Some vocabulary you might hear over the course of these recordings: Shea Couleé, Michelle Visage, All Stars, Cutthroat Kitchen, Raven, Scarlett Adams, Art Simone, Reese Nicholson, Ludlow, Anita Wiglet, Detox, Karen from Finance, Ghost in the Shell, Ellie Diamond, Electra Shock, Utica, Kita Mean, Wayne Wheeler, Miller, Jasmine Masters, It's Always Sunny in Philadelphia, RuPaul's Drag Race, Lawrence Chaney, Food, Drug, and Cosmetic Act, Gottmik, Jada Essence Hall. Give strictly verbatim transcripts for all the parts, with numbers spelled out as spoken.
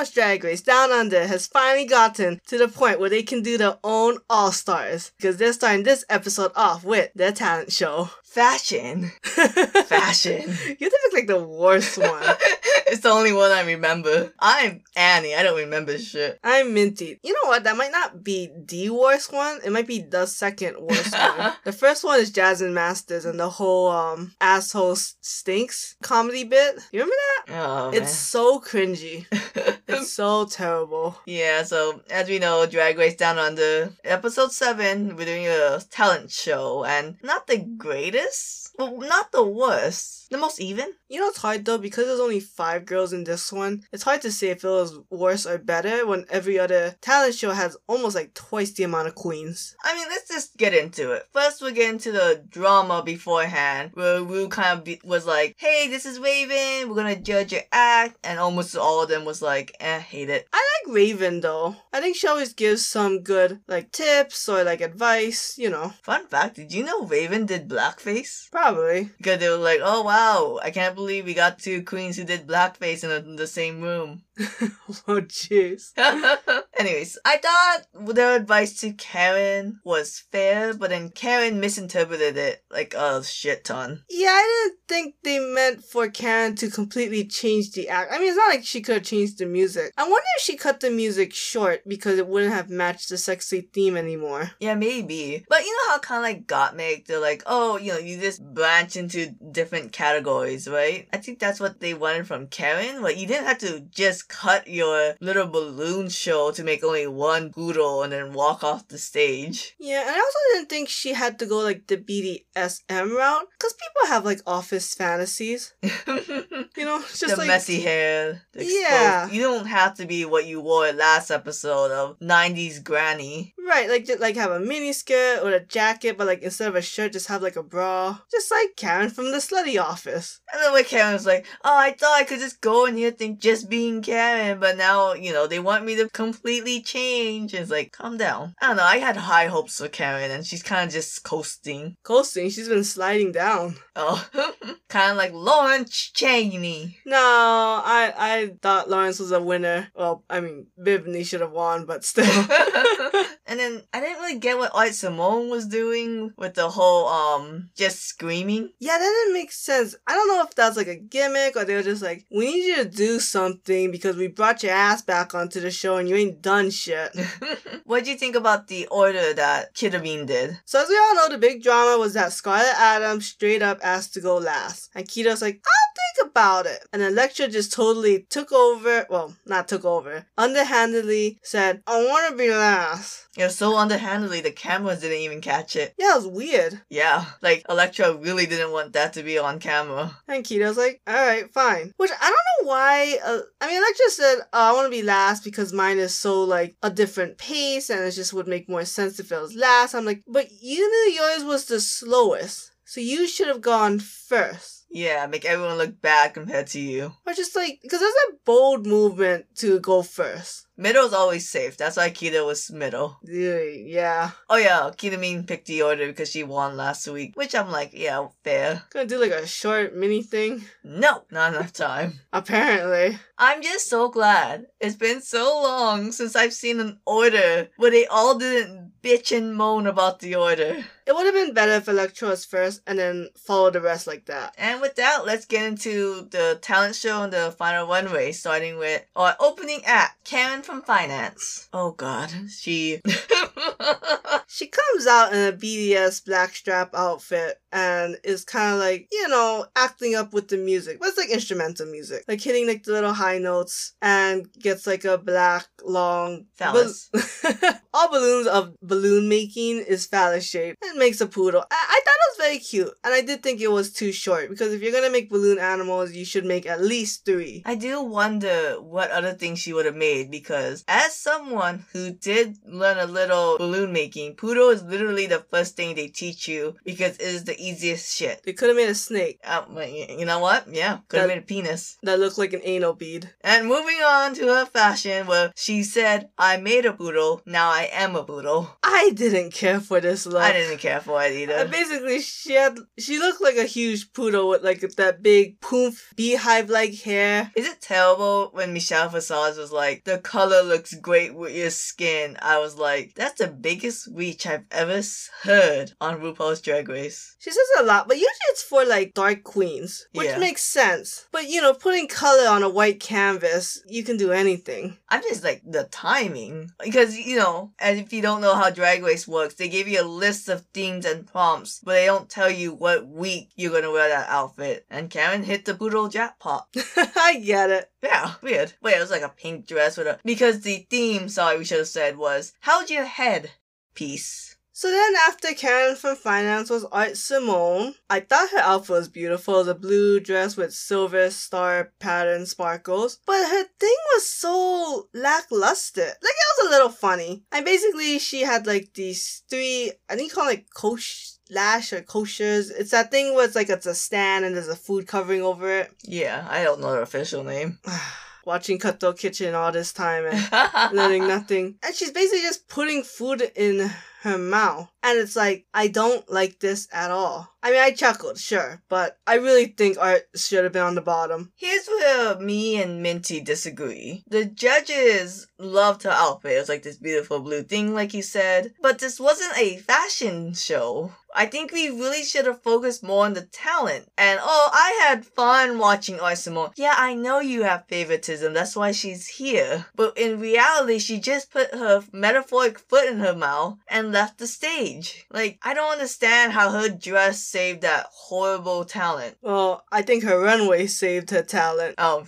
RuPaul's Drag Race Down Under has finally gotten to the point where they can do their own All Stars, because they're starting this episode off with their talent show. Fashion. Fashion. You look like the worst one. It's the only one I remember. I'm Annie. I don't remember shit. I'm Minty. You know what? That might not be the worst one. It might be the second worst one. The first one is Jasmine Masters and the whole um asshole stinks comedy bit. You remember that? Oh, it's man. So cringy. It's so terrible. Yeah, so as we know, Drag Race Down Under, episode seven, we're doing a talent show, and not the greatest, but not the worst. The most even. You know it's hard though, because there's only five girls in this one, it's hard to say if it was worse or better when every other talent show has almost like twice the amount of queens. I mean, let's just get into it. First, we'll get into the drama beforehand, where Ru kind of be- was like, hey, this is Raven, we're gonna judge your act, and almost all of them was like, eh, hate it. I like Raven though. I think she always gives some good, like, tips or like advice, you know. Fun fact, did you know Raven did blackface? Probably. Because they were like, oh wow, I can't believe we got two queens who did blackface in, a- in the same room. Oh jeez. Anyways, I thought their advice to Karen was fair, but then Karen misinterpreted it like a shit ton. Yeah, I didn't think they meant for Karen to completely change the act. I mean, it's not like she could have changed the music. I wonder if she cut the music short because it wouldn't have matched the sexy theme anymore. Yeah, maybe. But you know how kind of like Gottmik, they're like, oh, you know, you just branch into different categories, right? I think that's what they wanted from Karen, but you didn't have to just cut your little balloon show to make only one poodle and then walk off the stage. Yeah, and I also didn't think she had to go like the B D S M route, because people have like office fantasies. You know, it's just the like... the messy hair. The yeah. Exposed. You don't have to be what you wore last episode of nineties granny. Right, like just like have a mini skirt or a jacket, but like instead of a shirt, just have like a bra. Just like Karen from the slutty office. And then when Karen was like, oh, I thought I could just go in here and think just being Karen, but now, you know, they want me to completely change. And it's like, calm down. I don't know, I had high hopes for Karen and she's kind of just coasting. Coasting? She's been sliding down. Oh. Kind of like Lawrence Chaney. No, I, I thought Lawrence was a winner. Well, I mean, Bibney should have won, but still. And then I didn't really get what Art Simone was doing with the whole, um, just screaming. Yeah, that didn't make sense. I don't know if that's like a gimmick or they were just like, we need you to do something because we brought your ass back onto the show and you ain't done shit. What do you think about the order that Kita Mean did? So as we all know, the big drama was that Scarlett Adams straight up asked to go last. And Kita's like, I'll think about it. And Electra just totally took over, well, not took over, underhandedly said, I want to be last. It was so underhandedly, the cameras didn't even catch it. Yeah, it was weird. Yeah, like, Electra really didn't want that to be on camera. And Kita's like, alright, fine. Which, I don't know why, uh, I mean, Electra said, oh, I want to be last because mine is so, like, a different pace, and it just would make more sense if it was last. I'm like, but you knew yours was the slowest, so you should have gone first. Yeah, make everyone look bad compared to you. Or just like, because there's a bold movement to go first. Middle's always safe. That's why Kita was middle. Yeah. Oh yeah, Kita Mean picked the order because she won last week, which I'm like, yeah, fair. Gonna do like a short mini thing? No, not enough time. Apparently. I'm just so glad. It's been so long since I've seen an order where they all didn't bitch and moan about the order. It would have been better if Electra was first and then follow the rest like that. And with that, let's get into the talent show and the final runway, starting with our opening act, Karen from Finance. Oh god, she... She comes out in a B D S blackstrap outfit and is kind of like, you know, acting up with the music. But it's like instrumental music. Like hitting like the little high notes and gets like a black, long... Phallus. Ba- All balloons of balloon making is phallus shaped and makes a poodle. I-, I thought it was very cute and I did think it was too short because if you're gonna make balloon animals, you should make at least three. I do wonder what other things she would have made because as someone who did learn a little balloon making, poodle is literally the first thing they teach you because it is the easiest shit. They could have made a snake. Uh, you know what? Yeah. Could have made a penis. That looked like an anal bead. And moving on to her fashion where she said, I made a poodle, now I am a poodle. I didn't care for this look. I didn't care for it either. Uh, basically, She had, she looked like a huge poodle with like that big poof, beehive-like hair. Is it terrible when Michelle Visage was like, the color looks great with your skin? I was like, that's the biggest reach I've ever heard on RuPaul's Drag Race. She says a lot, but usually it's for like dark queens, which yeah. makes sense. But you know, putting color on a white canvas, you can do anything. I'm just like, the timing. Because, you know, as if you don't know how Drag Race works, they give you a list of themes and prompts, but they don't tell you what week you're gonna wear that outfit. And Karen hit the poodle jackpot. I get it. Yeah, weird. Wait, it was like a pink dress with a... Because the theme, sorry, we should have said, was, how'd your head piece? So then after Karen from Finance was Art Simone. I thought her outfit was beautiful, the blue dress with silver star pattern sparkles, but her thing was so lackluster. Like, it was a little funny. And basically she had like these three, I think you call it kosh... lash or koshers. It's that thing where it's like it's a stand and there's a food covering over it. Yeah, I don't know the official name. Watching Cutthroat Kitchen all this time and learning nothing. And she's basically just putting food in her mouth. And it's like, I don't like this at all. I mean, I chuckled, sure, but I really think Art should have been on the bottom. Here's where me and Minty disagree. The judges loved her outfit. It was like this beautiful blue thing, like you said. But this wasn't a fashion show. I think we really should have focused more on the talent. And, oh, I had fun watching Art Simone. Yeah, I know you have favoritism. That's why she's here. But in reality, she just put her metaphoric foot in her mouth and left the stage. Like, I don't understand how her dress saved that horrible talent. Well, I think her runway saved her talent. Oh.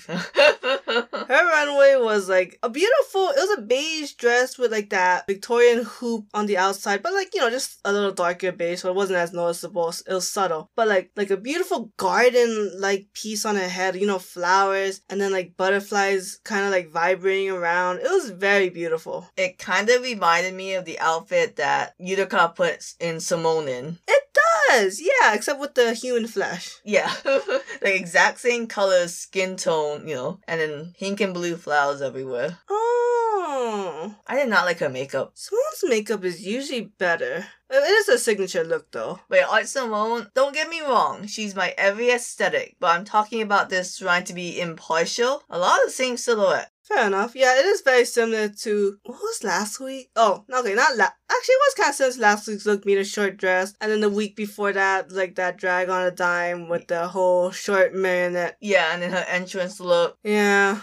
Her runway was like a beautiful, it was a beige dress with like that Victorian hoop on the outside, but like, you know, just a little darker beige, so it wasn't as noticeable. It was subtle, but like like a beautiful garden like piece on her head, you know, flowers and then like butterflies kind of like vibrating around. It was very beautiful. It kind of reminded me of the outfit that Utica puts in Simone in. It does, yeah, except with the human flesh. Yeah, the exact same color, skin tone, you know, and then pink and blue flowers everywhere. Oh. I did not like her makeup. Simone's makeup is usually better. It is a signature look, though. Wait, Art Simone, don't get me wrong. She's my every aesthetic, but I'm talking about this trying to be impartial. A lot of the same silhouette. Fair enough. Yeah, it is very similar to... What was last week? Oh, okay, not last... Actually, it was kind of similar to last week's look, me in a short dress. And then the week before that, like that drag on a dime with the whole short marionette. Yeah, and then her entrance look. Yeah.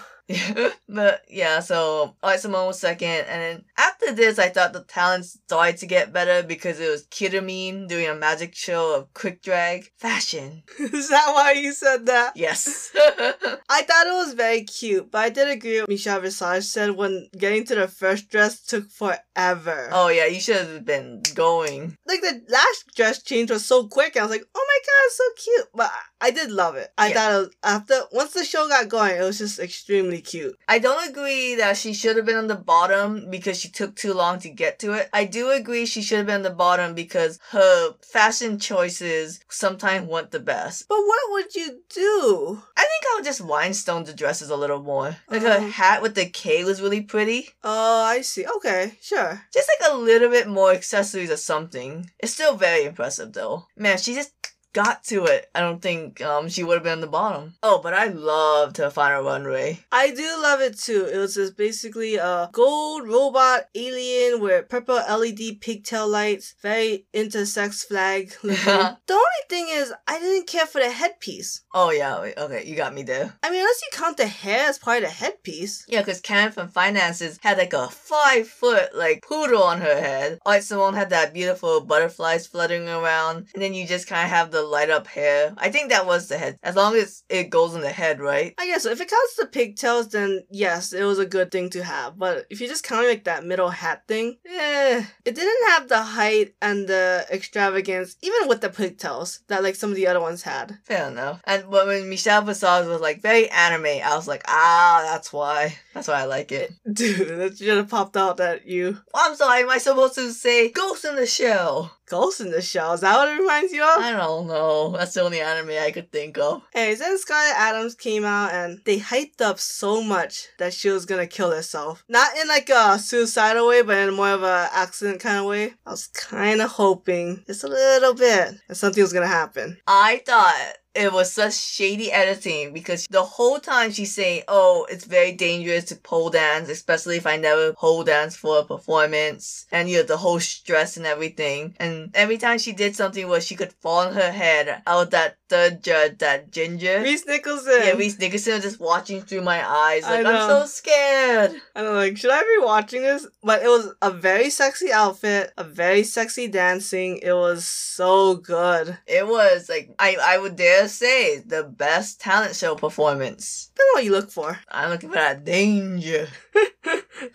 But yeah, so Art Simone was second, and then after this I thought the talent started to get better because it was Kita Mean doing a magic show of quick drag fashion. Is that why you said that? Yes. I thought it was very cute, but I did agree with Michelle Visage said when getting to the first dress took forever. Oh yeah, you should have been going. Like the last dress change was so quick, I was like, oh my god, it's so cute. But I did love it. I yeah. thought it was, after once the show got going, it was just extremely cute. I don't agree that she should have been on the bottom because she took too long to get to it. I do agree she should have been on the bottom because her fashion choices sometimes weren't the best. But what would you do? I think I would just Weinstone the dresses a little more. Like uh, her hat with the K was really pretty. Oh, uh, I see. Okay, sure. Just like a little bit more accessories or something. It's still very impressive though. Man, she just... got to it. I don't think um she would have been on the bottom. Oh, but I loved her final runway. I do love it too. It was just basically a gold robot alien with purple L E D pigtail lights. Very intersex flag. The only thing is, I didn't care for the headpiece. Oh yeah, okay, you got me there. I mean, unless you count the hair as part of the headpiece. Yeah, because Karen from Finances had like a five foot like poodle on her head. Art Simone had that beautiful butterflies fluttering around, and then you just kind of have the light up hair. I think that was the head. As long as it goes in the head, right? I guess so. If it counts the pigtails, then yes, it was a good thing to have. But if you just count like that middle hat thing, eh. It didn't have the height and the extravagance, even with the pigtails, that like some of the other ones had. Fair enough. And but when Michelle Visage was like very anime, I was like, ah, that's why. That's why I like it. Dude, that should have popped out at you. I'm sorry, am I supposed to say Ghost in the Shell? Ghost in the Shell. Is that what it reminds you of? I don't know. That's the only anime I could think of. Anyways, then Scarlett Adams came out and they hyped up so much that she was gonna kill herself. Not in like a suicidal way, but in more of a accident kind of way. I was kind of hoping, just a little bit, that something was gonna happen. I thought it was such shady editing because the whole time she's saying, oh, it's very dangerous to pole dance, especially if I never pole dance for a performance, and you know, the whole stress and everything. And every time she did something where she could fall on her head, I was that third judge, that ginger. Reese Nicholson. Yeah, Reese Nicholson was just watching through my eyes like, I'm so scared. And I'm like, should I be watching this? But it was a very sexy outfit, a very sexy dancing. It was so good. It was like, I, I would dare say the best talent show performance. That's what you look for. I'm looking for that danger.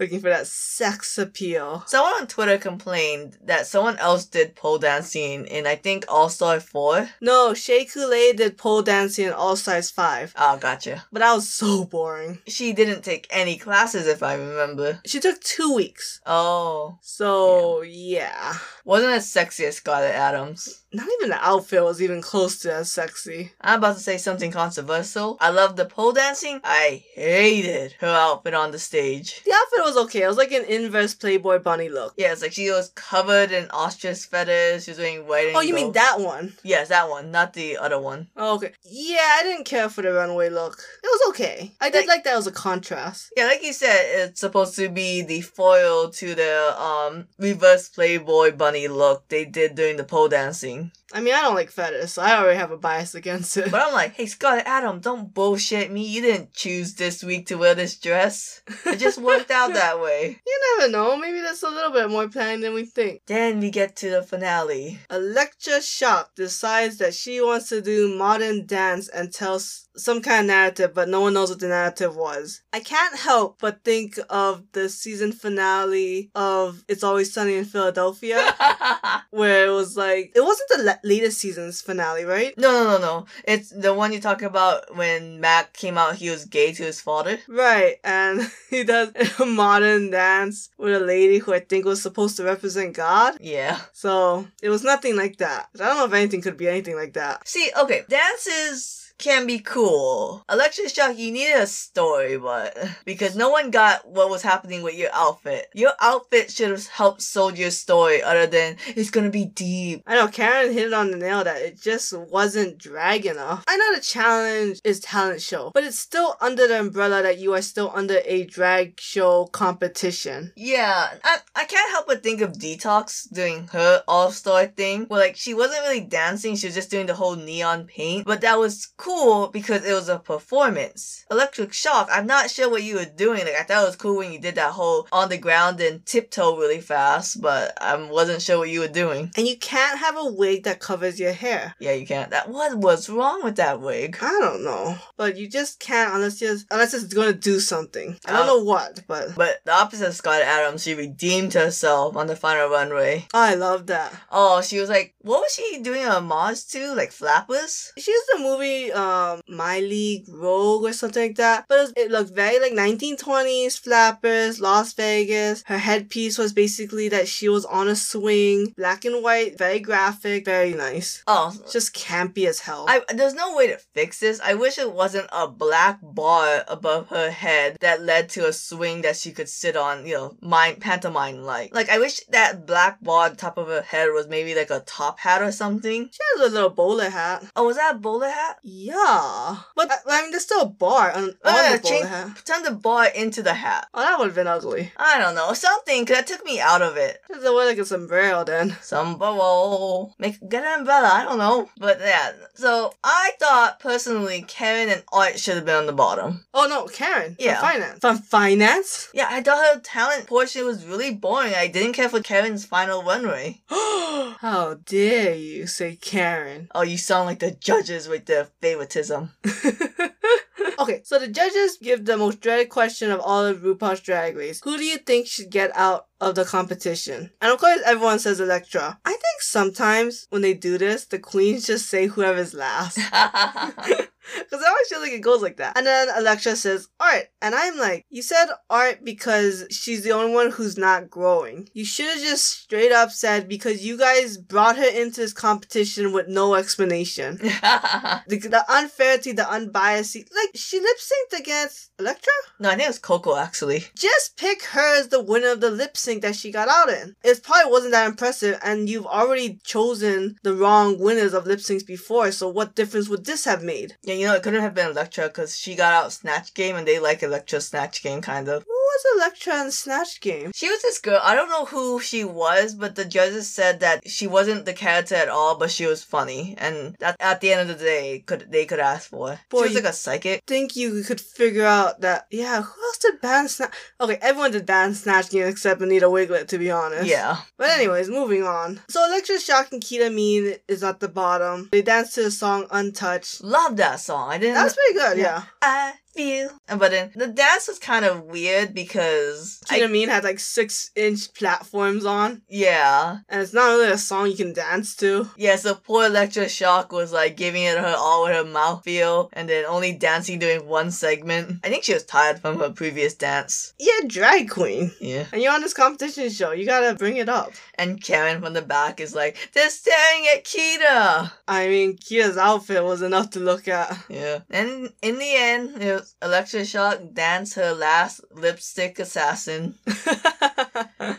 Looking for that sex appeal. Someone on Twitter complained that someone else did pole dancing in, I think, All Star four. No, Shea Couleé did pole dancing in All Stars five. Oh, gotcha. But that was so boring. She didn't take any classes, if I remember. She took two weeks. Oh. So, yeah. yeah. Wasn't as sexy as Scarlett Adams. Not even the outfit was even close to as sexy. I'm about to say something controversial. I love the pole dancing. I hated her outfit on the stage. The outfit was okay. It was like an inverse Playboy bunny look. Yeah, it's like she was covered in ostrich feathers. She was wearing white and Oh, you gold. mean that one? Yes, that one. Not the other one. Oh, okay. Yeah, I didn't care for the runway look. It was okay. I did like, like that as a contrast. Yeah, like you said, it's supposed to be the foil to the um reverse Playboy bunny look they did during the pole dancing. I mean, I don't like feathers, so I already have a bias against it. But I'm like, hey, Scarlett Adams, don't bullshit me. You didn't choose this week to wear this dress. It just worked out that way. You never know. Maybe that's a little bit more planning than we think. Then we get to the finale. Electra Shock decides that she wants to do modern dance and tells some kind of narrative, but no one knows what the narrative was. I can't help but think of the season finale of It's Always Sunny in Philadelphia, where it was like, it wasn't the le- latest season's finale, right? No, no, no, no. It's the one you talk about when Mac came out, he was gay to his father. Right, and he does a modern dance with a lady who I think was supposed to represent God. Yeah. So, it was nothing like that. I don't know if anything could be anything like that. See, okay, dances can be cool. Electra Shock, you needed a story, but because no one got what was happening with your outfit. Your outfit should have helped sold your story other than it's gonna be deep. I know, Karen hit it on the nail that it just wasn't drag enough. I know the challenge is talent show, but it's still under the umbrella that you are still under a drag show competition. Yeah, I, I can't help but think of Detox doing her all-star thing, where like she wasn't really dancing, she was just doing the whole neon paint, but that was cool. Cool because it was a performance. Electric Shock, I'm not sure what you were doing. Like, I thought it was cool when you did that whole on the ground and tiptoe really fast, but I wasn't sure what you were doing. And you can't have a wig that covers your hair. Yeah, you can't. That what was wrong with that wig? I don't know. But you just can't unless you're unless it's gonna do something. I don't um, know what, but but the opposite of Scarlett Adams, she redeemed herself on the final runway. Oh, I love that. Oh, she was like, what was she doing an homage to? Like Flappers? She used the movie Um, My League Rogue or something like that. But it, was, it looked very like nineteen twenties, Flappers, Las Vegas. Her headpiece was basically that she was on a swing. Black and white, very graphic, very nice. Oh. Just campy as hell. I, there's no way to fix this. I wish it wasn't a black bar above her head that led to a swing that she could sit on, you know, mime, pantomime-like. Like, I wish that black bar on top of her head was maybe like a top hat or something. She has a little bowler hat. Oh, was that a bowler hat? Yeah. But, I mean, there's still a bar on, on uh, the bowler change, hat. Turn the bar into the hat. Oh, that would have been ugly. I don't know. Something, because that took me out of it. It's wear like a sombrero, then. Sombrero. Make, get an umbrella, I don't know. But, yeah. So, I thought, personally, Karen and Art should have been on the bottom. Oh, no, Karen. Yeah. From Finance. From Finance? Yeah, I thought her talent portion was really boring. I didn't care for Karen's final runway. How dare you say Karen. Oh, you sound like the judges with their favoritism. Okay, so the judges give the most dreaded question of all of RuPaul's Drag Race. Who do you think should get out of the competition? And of course, everyone says Electra. I think sometimes when they do this, the queens just say whoever's last. Because I always feel like it goes like that. And then Electra says, Art. And I'm like, you said Art because she's the only one who's not growing. You should have just straight up said, because you guys brought her into this competition with no explanation. the, the unfairity, the unbiased. Like, she lip-synced against Electra? No, I think it was Coco, actually. Just pick her as the winner of the lip-sync that she got out in. It probably wasn't that impressive, and you've already chosen the wrong winners of lip-syncs before, so what difference would this have made? Yeah, you know, it couldn't have been Electra because she got out Snatch Game and they like Electra's Snatch Game, kind of. Who was Electra in Snatch Game? She was this girl. I don't know who she was, but the judges said that she wasn't the character at all, but she was funny. And that, at the end of the day, could they could ask for. Boy, she was like a psychic. Think you could figure out that, yeah, who else did ban Snatch? Okay, everyone did ban Snatch Game except Anita Wiglet, to be honest. Yeah. But anyways, moving on. So Electra Shock and Kita Mean is at the bottom. They dance to the song Untouched. Love that song. I didn't. That's pretty good, yeah. yeah. I feel. But then the dance was kind of weird because Kita Mean had like six inch platforms on. Yeah. And it's not really a song you can dance to. Yeah, so poor Electra Shock was like giving it her all with her mouthfeel and then only dancing during one segment. I think she was tired from her previous dance. Yeah, drag queen. Yeah. And you're on this competition show. You gotta bring it up. And Karen from the back is like, they're staring at Kita. I mean, Kita's outfit was enough to look at. Yeah. And in the end, it was Electra Shock danced her last lipstick assassin.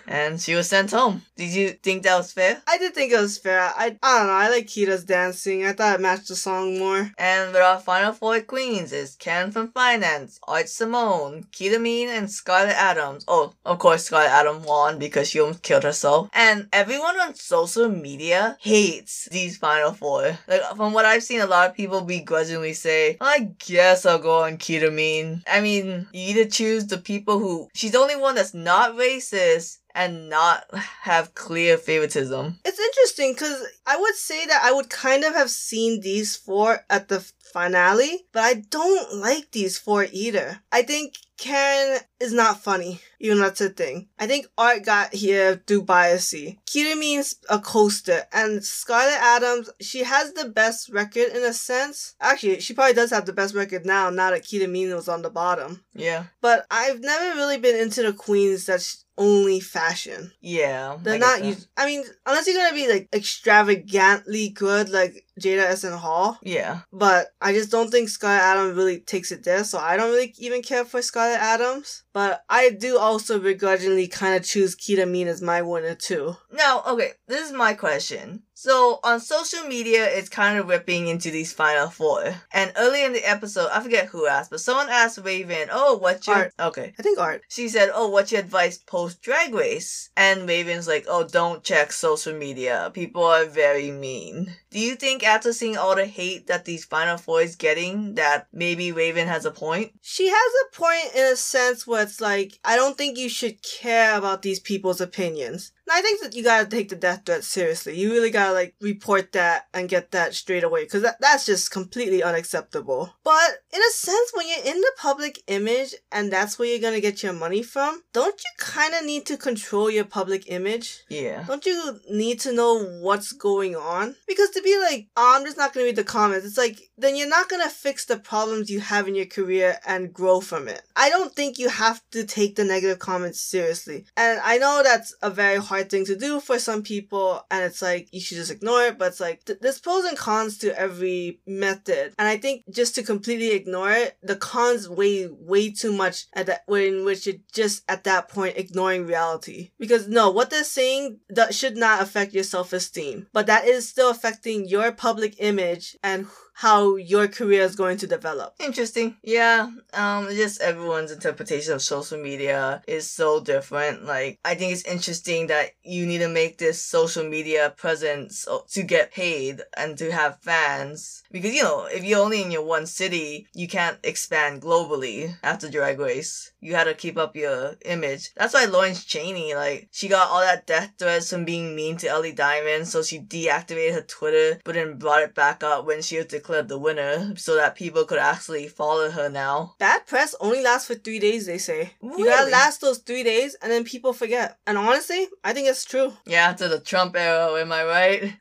And she was sent home. Did you think that was fair? I did think it was fair. I, I don't know. I like Kita's dancing. I thought it matched the song more. And with our final four queens is Karen from Finance, Art Simone, Kita Mean, and Scarlett Adams. Oh, of course Scarlett Adams won because she almost killed herself. And everyone on social media hates these final four. Like, from what I've seen, a lot of people begrudgingly say, I guess I'll go on Kita Mean. I mean, you either choose the people who... She's the only one that's not racist and not have clear favoritism. It's interesting because I would say that I would kind of have seen these four at the finale, but I don't like these four either. I think Karen is not funny, even though that's a thing. I think Art got here through bias-y. Kita Mean's a coaster, and Scarlett Adams, she has the best record in a sense. Actually, she probably does have the best record now, now that Kita Mean was on the bottom. Yeah. But I've never really been into the queens that's only fashion. Yeah. They're I not, so. us- I mean, unless you're gonna be like extravagantly good, like Jada Essence Hall. Yeah. But I just don't think Scarlett Adams really takes it there, so I don't really even care for Scarlett Adams. But I do also begrudgingly kind of choose Kita Mean as my winner too. Now, okay, this is my question. So, on social media, it's kind of ripping into these final four. And early in the episode, I forget who asked, but someone asked Raven, oh, what's your... Art. Okay. I think Art. She said, oh, what's your advice post-Drag Race? And Raven's like, oh, don't check social media. People are very mean. Do you think after seeing all the hate that these final four is getting, that maybe Raven has a point? She has a point in a sense where it's like, I don't think you should care about these people's opinions. I think that you gotta take the death threat seriously. You really gotta, like, report that and get that straight away, because that, that's just completely unacceptable. But in a sense, when you're in the public image and that's where you're gonna get your money from, don't you kind of need to control your public image? Yeah. Don't you need to know what's going on? Because to be like, oh, I'm just not gonna read the comments, it's like, then you're not gonna fix the problems you have in your career and grow from it. I don't think you have to take the negative comments seriously. And I know that's a very hard thing to do for some people, and it's like you should just ignore it, but it's like th- there's pros and cons to every method, and I think just to completely ignore it, the cons weigh way too much at that way, in which you're just at that point ignoring reality, because no, what they're saying that should not affect your self-esteem, but that is still affecting your public image and how your career is going to develop. Interesting. Yeah. Um, just everyone's interpretation of social media is so different. Like, I think it's interesting that you need to make this social media presence to get paid and to have fans. Because, you know, if you're only in your one city, you can't expand globally after Drag Race. You had to keep up your image. That's why Lawrence Chaney, like, she got all that death threats from being mean to Ellie Diamond, so she deactivated her Twitter, but then brought it back up when she was declared the the winner so that people could actually follow her now. Bad press only lasts for three days, they say. Really? You gotta last those three days and then people forget. And honestly, I think it's true. Yeah, after the Trump era, am I right?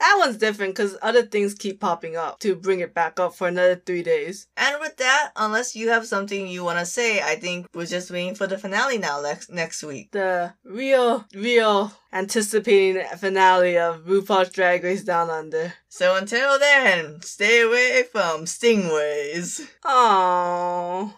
That one's different because other things keep popping up to bring it back up for another three days. And with that, unless you have something you want to say, I think we're just waiting for the finale now next, next week. The real, real... anticipating finale of RuPaul's Drag Race Down Under. So until then, stay away from stingrays. Aww.